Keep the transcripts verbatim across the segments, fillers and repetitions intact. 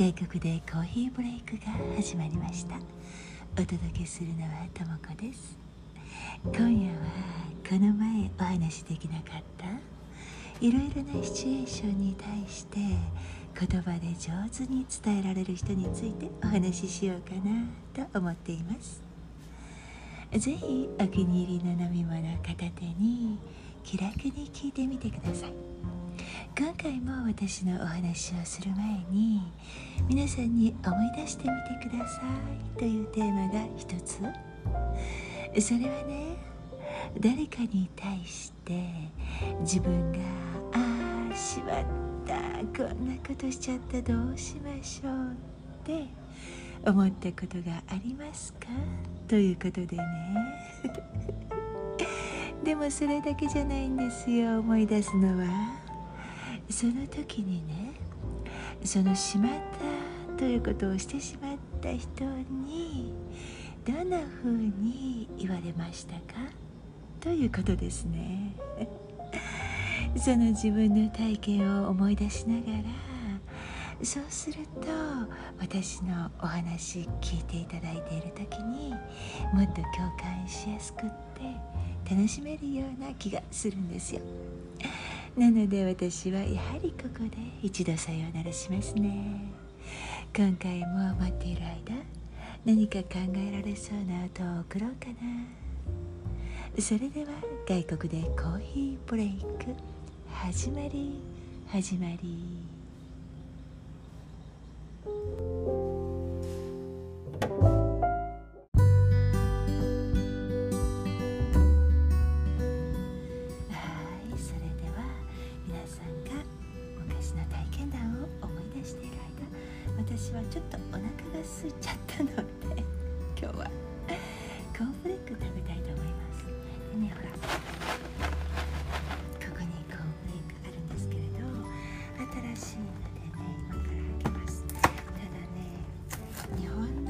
外国でコーヒーブレイクが始まりました。お届けするのはともこです。今夜はこの前お話しできなかったいろいろなシチュエーションに対して言葉で上手に伝えられる人についてお話ししようかなと思っています。ぜひお気に入りの飲み物片手に気楽に聞いてみてください。今回も私のお話をする前に皆さんに思い出してみてくださいというテーマが一つ。それはね、誰かに対して自分が「ああしまった、こんなことしちゃった、どうしましょう」って思ったことがありますかということでねでもそれだけじゃないんですよ。思い出すのはその時にね、そのしまったということをしてしまった人にどんな風に言われましたかということですねその自分の体験を思い出しながら、そうすると私のお話聞いていただいている時にもっと共感しやすくって楽しめるような気がするんですよ。なので私はやはりここで一度さようならしますね。今回も待っている間、何か考えられそうな音を送ろうかな。それでは外国でコーヒーブレイク始まり始まり。私はちょっとお腹が空いちゃったので今日はコーンフレーク食べたいと思います。でね、ほらここにコーンフレークあるんですけれど、新しいのでね、今から開けます。ただね、日本の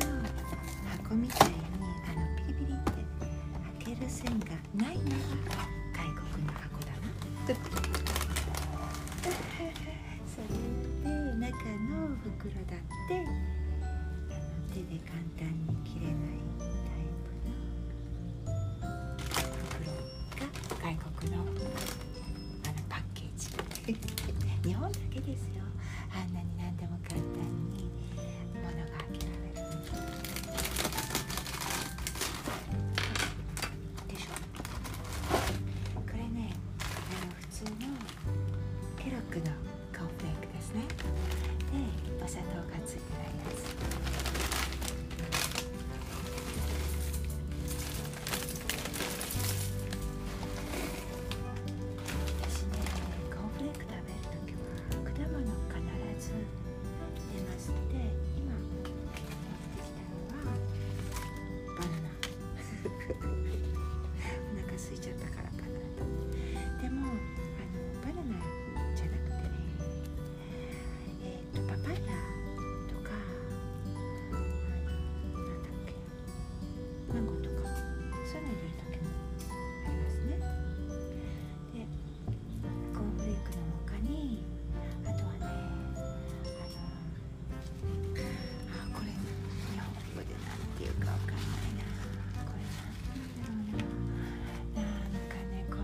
箱みたいにあのビリビリって開ける線がないのが外国の箱だなそれで中の袋だってであの手で簡単に切れないタイプの袋が外国の、あのパッケージ日本だけですよ、あんなに何でも簡単に物が開けられるでしょ。これね、あの普通のケロッグのコーンフレークですね。お砂糖がついてないやつ。私ね、コーンフレーク食べるときは果物必ず出ますので、今持ってきたのはバナナお腹空いちゃったからかな。でもあのバナナじゃなくてね、えー、とパパイヤとかなんだっけ、マンゴーとかそういうの入れる時もありますね。でコーンフレークの他にあとはね、あのあこれ日本語でなんていうかわかんないな、これなんだろうな、なんかね言葉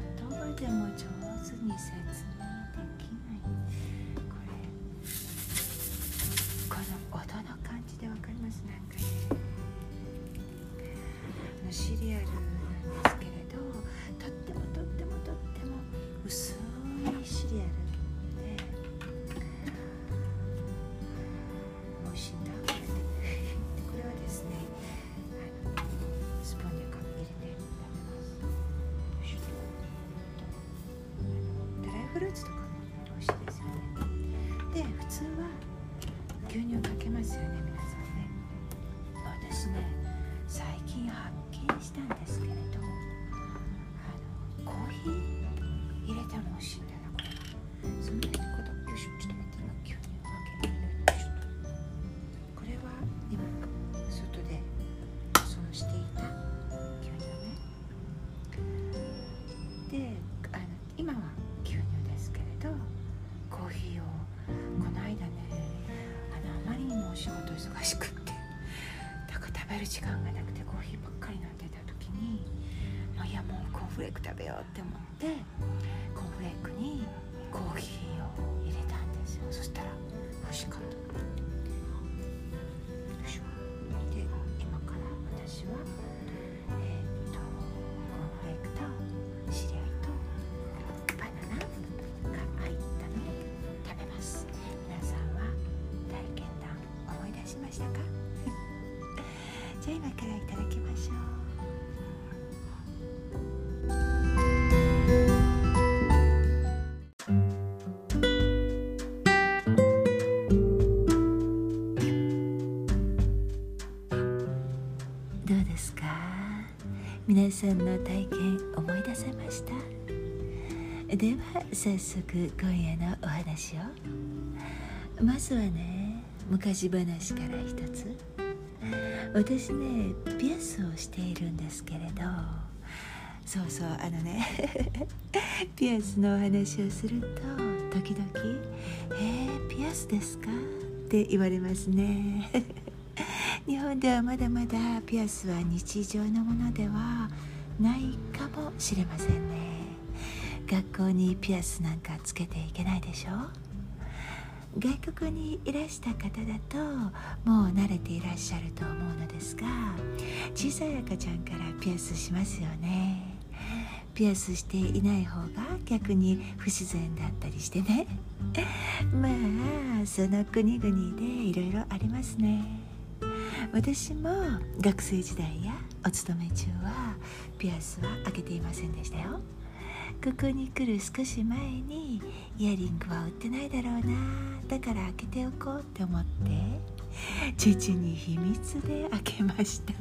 でも上手に説明できない。音の感じでわかります。なんかね、あのシリアルなんですけれど、とってもとってもとっても薄いシリアルで美味しいんだ。これはですね、あのスポンジを入れて食べます。ドライフルーツとかも美味しいですよね。で普通は牛乳かけますよね、皆さんね。私ね、最近発見したんですけれど、あのコーヒー入れても美味しいんだな、これは。そのこと、よいしょ、ちょっと待って、今牛乳かけるこれは今、外で損していた牛乳ね。で、あの今は牛乳ですけれど、コーヒーをこの間ね、あまりにもる時間がなくてコーヒーばっかり飲んでた時に、いやもうコーンフレーク食べようって思ってコーンフレークにコーヒーを入れたんですよ。そしたら美味しかった。で、今から私はえっとコーンフレークとシリアルとバナナが入ったのを食べます。皆さんは体験談思い出しましたか？じゃあ今からいただきましょう。どうですか、皆さんの体験思い出せました？では早速今夜のお話を。まずはね、昔話から一つ。私ね、ピアスをしているんですけれど、そうそう、あのねピアスのお話をすると時々「えー、ピアスですか？」って言われますね日本ではまだまだピアスは日常のものではないかもしれませんね。学校にピアスなんかつけていけないでしょ。外国にいらした方だともう慣れていらっしゃると思うのですが、小さい赤ちゃんからピアスしますよね。ピアスしていない方が逆に不自然だったりしてねまあその国々でいろいろありますね。私も学生時代やお勤め中はピアスは開けていませんでしたよ。ここに来る少し前にイヤリングは売ってないだろうな、だから開けておこうって思って父に秘密で開けました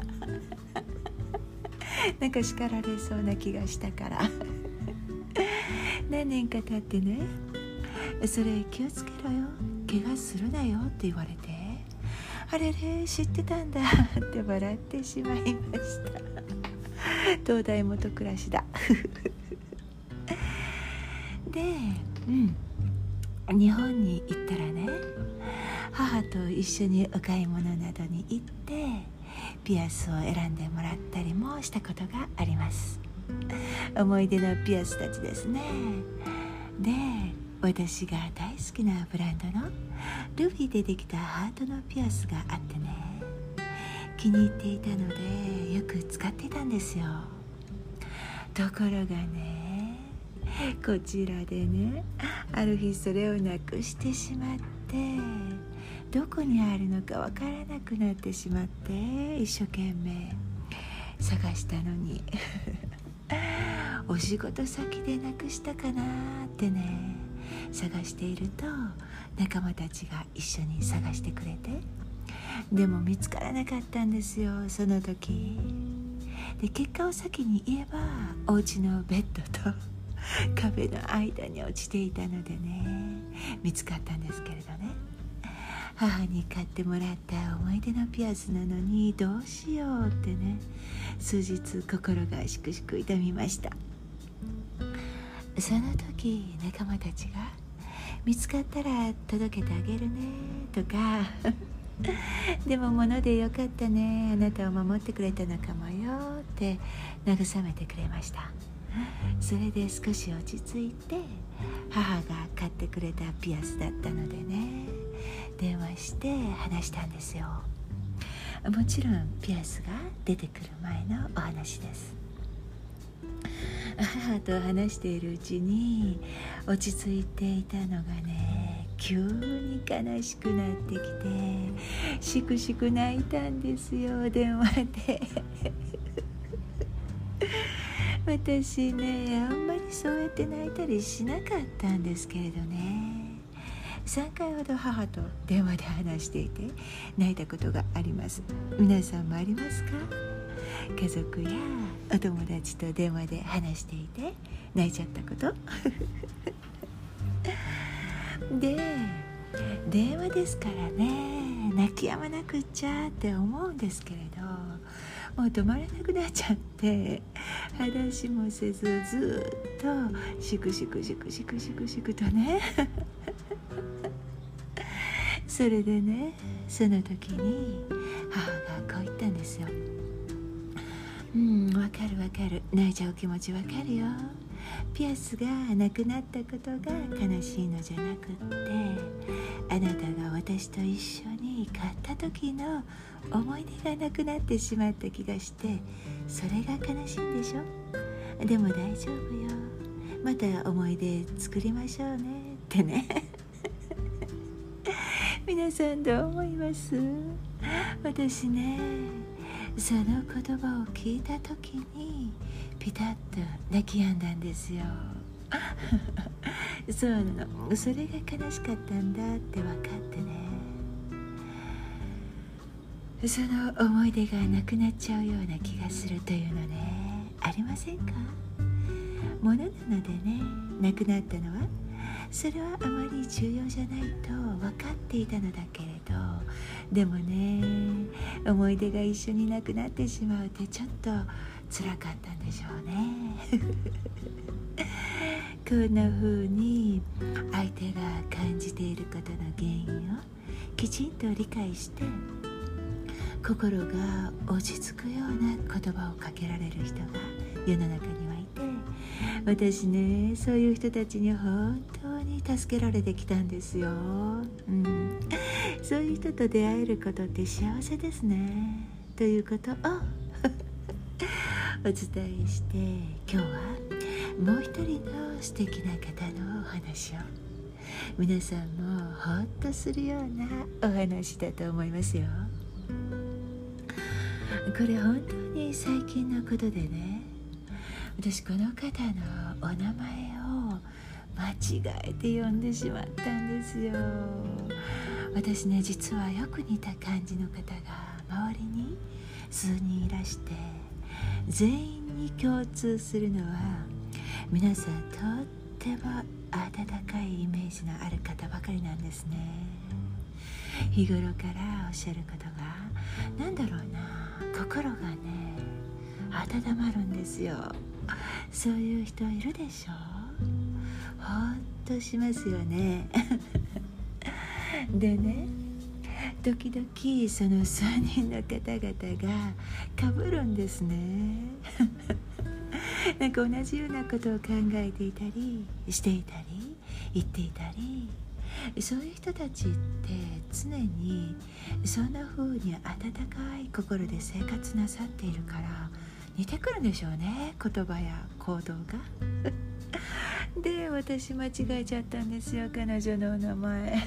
なんか叱られそうな気がしたから何年か経ってね、それ気をつけろよ、怪我するなよって言われて、あれれ知ってたんだって笑ってしまいました東大元暮らしだで、うん、日本に行ったらね、母と一緒にお買い物などに行ってピアスを選んでもらったりもしたことがあります。思い出のピアスたちですね。で、私が大好きなブランドのルビーでできたハートのピアスがあってね、気に入っていたのでよく使っていたんですよ。ところがね、こちらでね、ある日それをなくしてしまって、どこにあるのかわからなくなってしまって、一生懸命探したのにお仕事先でなくしたかなってね、探していると仲間たちが一緒に探してくれて、でも見つからなかったんですよ、その時で。結果を先に言えば、お家のベッドと壁の間に落ちていたのでね、見つかったんですけれどね、母に買ってもらった思い出のピアスなのにどうしようってね、数日心がしくしく痛みました。その時仲間たちが、見つかったら届けてあげるねとかでも物でよかったね、あなたを守ってくれたのかもよって慰めてくれました。それで少し落ち着いて、母が買ってくれたピアスだったのでね、電話して話したんですよ。もちろんピアスが出てくる前のお話です。母と話しているうちに落ち着いていたのがね、急に悲しくなってきて、しくしく泣いたんですよ、電話で私ね、あんまりそうやって泣いたりしなかったんですけれどね、さんかいほど母と電話で話していて泣いたことがあります。皆さんもありますか？家族やお友達と電話で話していて泣いちゃったことで、電話ですからね、泣き止まなくっちゃって思うんですけれど、もう止まらなくなっちゃって、話もせずずっとシクシクシクシクシクシクとねそれでね、その時に母がこう言ったんですよ。うん、わかるわかる。泣いちゃう気持ちわかるよ。ピアスがなくなったことが悲しいのじゃなくって、あなたが私と一緒に買った時の思い出がなくなってしまった気がして、それが悲しいんでしょ。でも大丈夫よ。また思い出作りましょうねってね。皆さんどう思います？私ね、その言葉を聞いた時にピタッと泣き止んだんですよ。そうなの、それが悲しかったんだって分かってね、その思い出がなくなっちゃうような気がするというのね、ありませんか？ものなのでね、なくなったのはそれはあまり重要じゃないと分かっていたのだけれど、でもね、思い出が一緒になくなってしまうってちょっと辛かったんでしょうね。こんな風に相手が感じていることの原因をきちんと理解して、心が落ち着くような言葉をかけられる人が世の中にはいて、私ね、そういう人たちに本当に助けられてきたんですよ、うん、そういう人と出会えることって幸せですねということをお伝えして、今日はもう一人の素敵な方のお話を、皆さんもほっとするようなお話だと思いますよ。これ本当に最近のことでね、私この方のお名前を間違えて呼んでしまったんですよ。私ね、実はよく似た感じの方が周りに数人いらして、全員に共通するのは、皆さんとっても温かいイメージのある方ばかりなんですね。日頃からおっしゃることが、なんだろうな、心がね、温まるんですよ。そういう人いるでしょ。ほっとしますよね。でね、時々そのさんにんの方々が被るんですね。なんか同じようなことを考えていたりしていたり言っていたり、そういう人たちって常にそんな風に温かい心で生活なさっているから、似てくるんでしょうね、言葉や行動が。で、私間違えちゃったんですよ、彼女のお名前。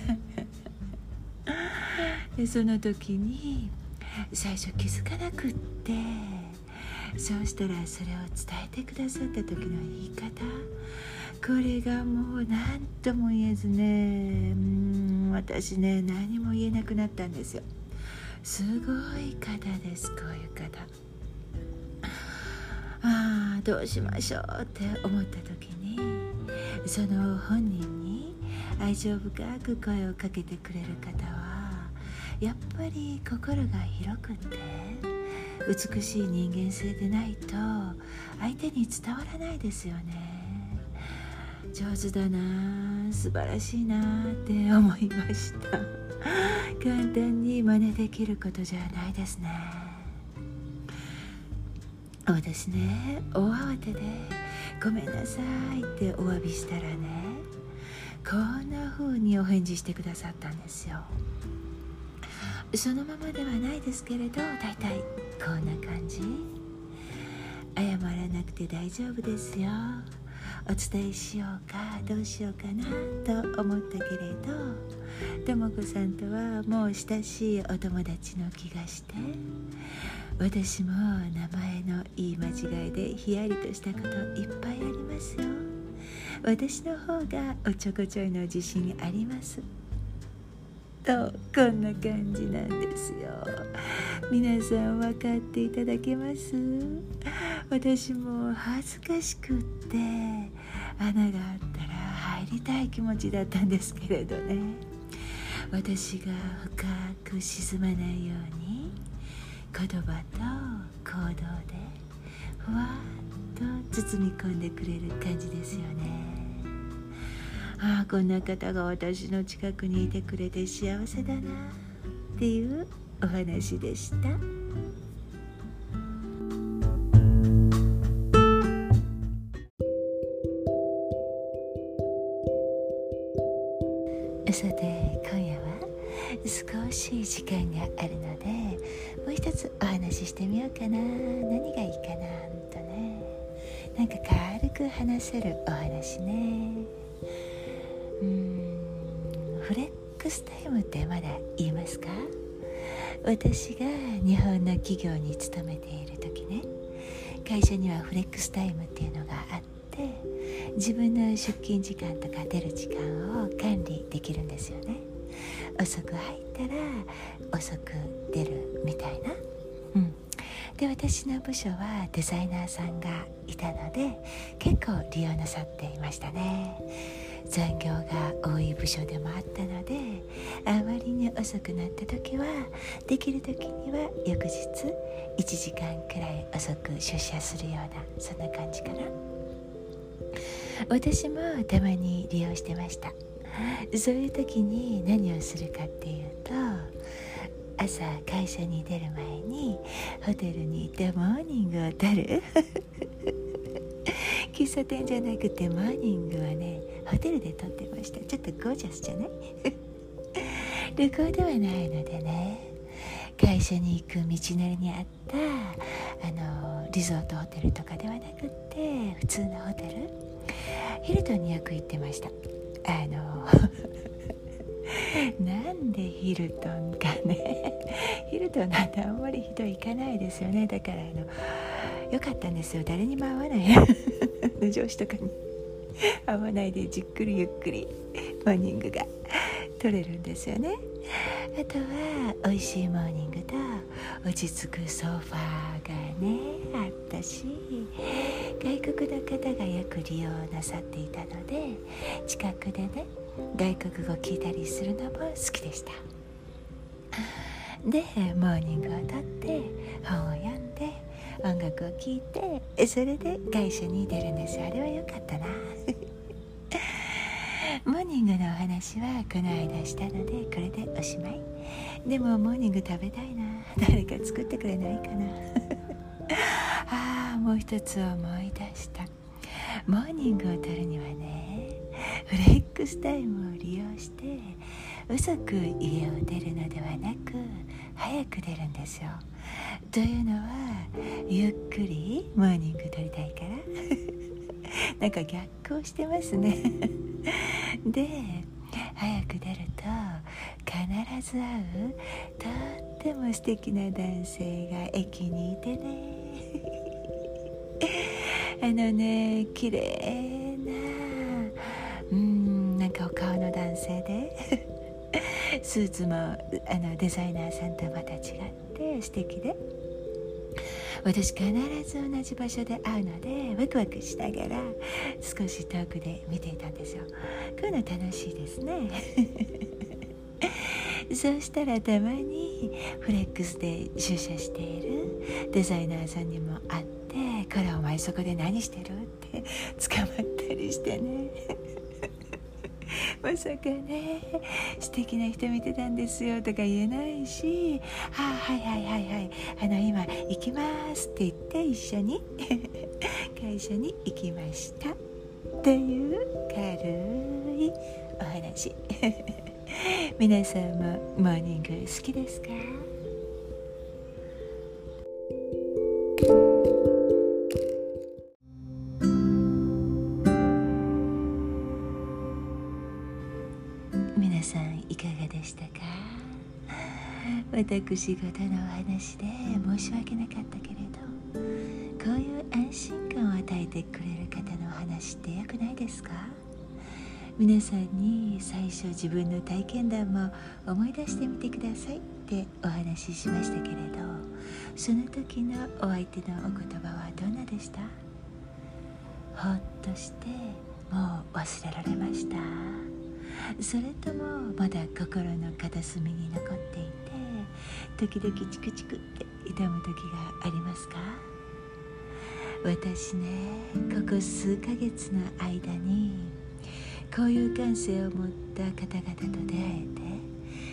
で、その時に最初気づかなくって、そうしたらそれを伝えてくださった時の言い方、これがもう何とも言えずね、うーん、私ね、何も言えなくなったんですよ。すごい方です、こういう方。ああ、どうしましょうって思った時に、その本人に愛情深く声をかけてくれる方は、やっぱり心が広くて美しい人間性でないと相手に伝わらないですよね。上手だな、素晴らしいなって思いました。簡単に真似できることじゃないですね。私ね、大慌てでごめんなさいってお詫びしたらね、こんな風にお返事してくださったんですよ。そのままではないですけれど、だいたいこんな感じ。謝らなくて大丈夫ですよ、お伝えしようかどうしようかなと思ったけれど、ともこさんとはもう親しいお友達の気がして、私も名前の言い間違いでヒヤリとしたこといっぱいありますよ。私の方がおちょこちょいの自信ありますと、こんな感じなんですよ。皆さん分かっていただけます？私も恥ずかしくって穴があったら入りたい気持ちだったんですけれどね、私が深く沈まないように言葉と行動でふわっと包み込んでくれる感じですよね。ああ、こんな方が私の近くにいてくれて幸せだなっていうお話でした。さて今夜は少し時間があるのでもう一つお話ししてみようかな。何がいいかなとね、なんか軽く話せるお話ね。うーんフレックスタイムってまだ言いますか？私が日本の企業に勤めている時ね、会社にはフレックスタイムっていうのがあって、自分の出勤時間とか出る時間を管理できるんですよね。遅く入ったら遅く出るみたいな、うん、で私の部署はデザイナーさんがいたので結構利用なさっていましたね。残業が多い部署でもあったので、あまりに遅くなった時はできる時には翌日いちじかんくらい遅く出社するような、そんな感じかな。私もたまに利用してました。そういう時に何をするかっていうと、朝会社に出る前にホテルに行ってモーニングを取る喫茶店じゃなくてモーニングはねホテルで撮ってました。ちょっとゴージャスじゃない旅行ではないのでね、会社に行く道なりにあったあのリゾートホテルとかではなくって普通のホテル、ヒルトンによく行ってました。あのなんでヒルトンかねヒルトンなんてあんまり人行かないですよね。だからあのよかったんですよ、誰にも会わない上司とかに会わないでじっくりゆっくりモーニングが取れるんですよね。あとはおいしいモーニングと落ち着くソファーがねあったし、外国の方がよく利用なさっていたので近くでね外国語聞いたりするのも好きでした。でモーニングをとって本を読んで音楽を聴いて、それで会社に出るんですよ。あれは良かったなモーニングのお話はこの間したのでこれでおしまい。でもモーニング食べたいな、誰か作ってくれないかなああもう一つ思い出した。モーニングを取るにはねフレックスタイムを利用して遅く家を出るのではなく早く出るんですよ。というのはゆっくりモーニング取りたいからなんか逆行してますねで早く出ると必ず会うとっても素敵な男性が駅にいてねあのね綺麗なうーんなんかお顔の男性でスーツもあのデザイナーさんとまた違って素敵で、私必ず同じ場所で会うのでワクワクしながら少し遠くで見ていたんですよ。こういうの楽しいですねそうしたらたまにフレックスで出社しているデザイナーさんにも会って、これお前そこで何してるって捕まったりしてねまさかね素敵な人見てたんですよとか言えないし、あはいはいはいはいあの今行きますって言って一緒に会社に行きましたという軽いお話皆さんもモーニング好きですか？皆さんいかがでしたか？私事のお話で申し訳なかったけれど、こういう安心感を与えてくれる方のお話って良くないですか？皆さんに最初自分の体験談も思い出してみてくださいってお話ししましたけれど、その時のお相手のお言葉はどんなでした？ほっとしてもう忘れられました？それともまだ心の片隅に残っていて時々チクチクって痛む時がありますか？私ね、ここ数ヶ月の間にこういう感性を持った方々と出会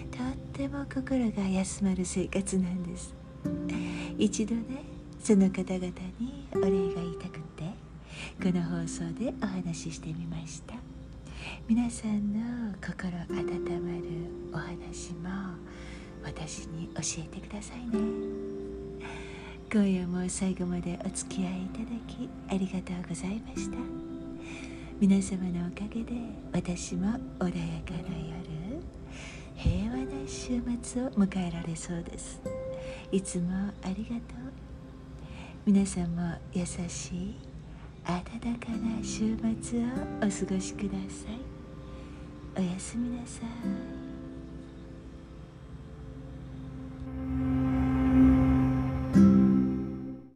えて、とっても心が休まる生活なんです。一度ね、その方々にお礼が言いたくてこの放送でお話ししてみました。皆さんの心温まるお話も私に教えてくださいね。今夜も最後までお付き合いいただきありがとうございました。皆様のおかげで私も穏やかな夜、平和な週末を迎えられそうです。いつもありがとう。皆さんも優しい暖かな週末をお過ごしください。おやすみなさい。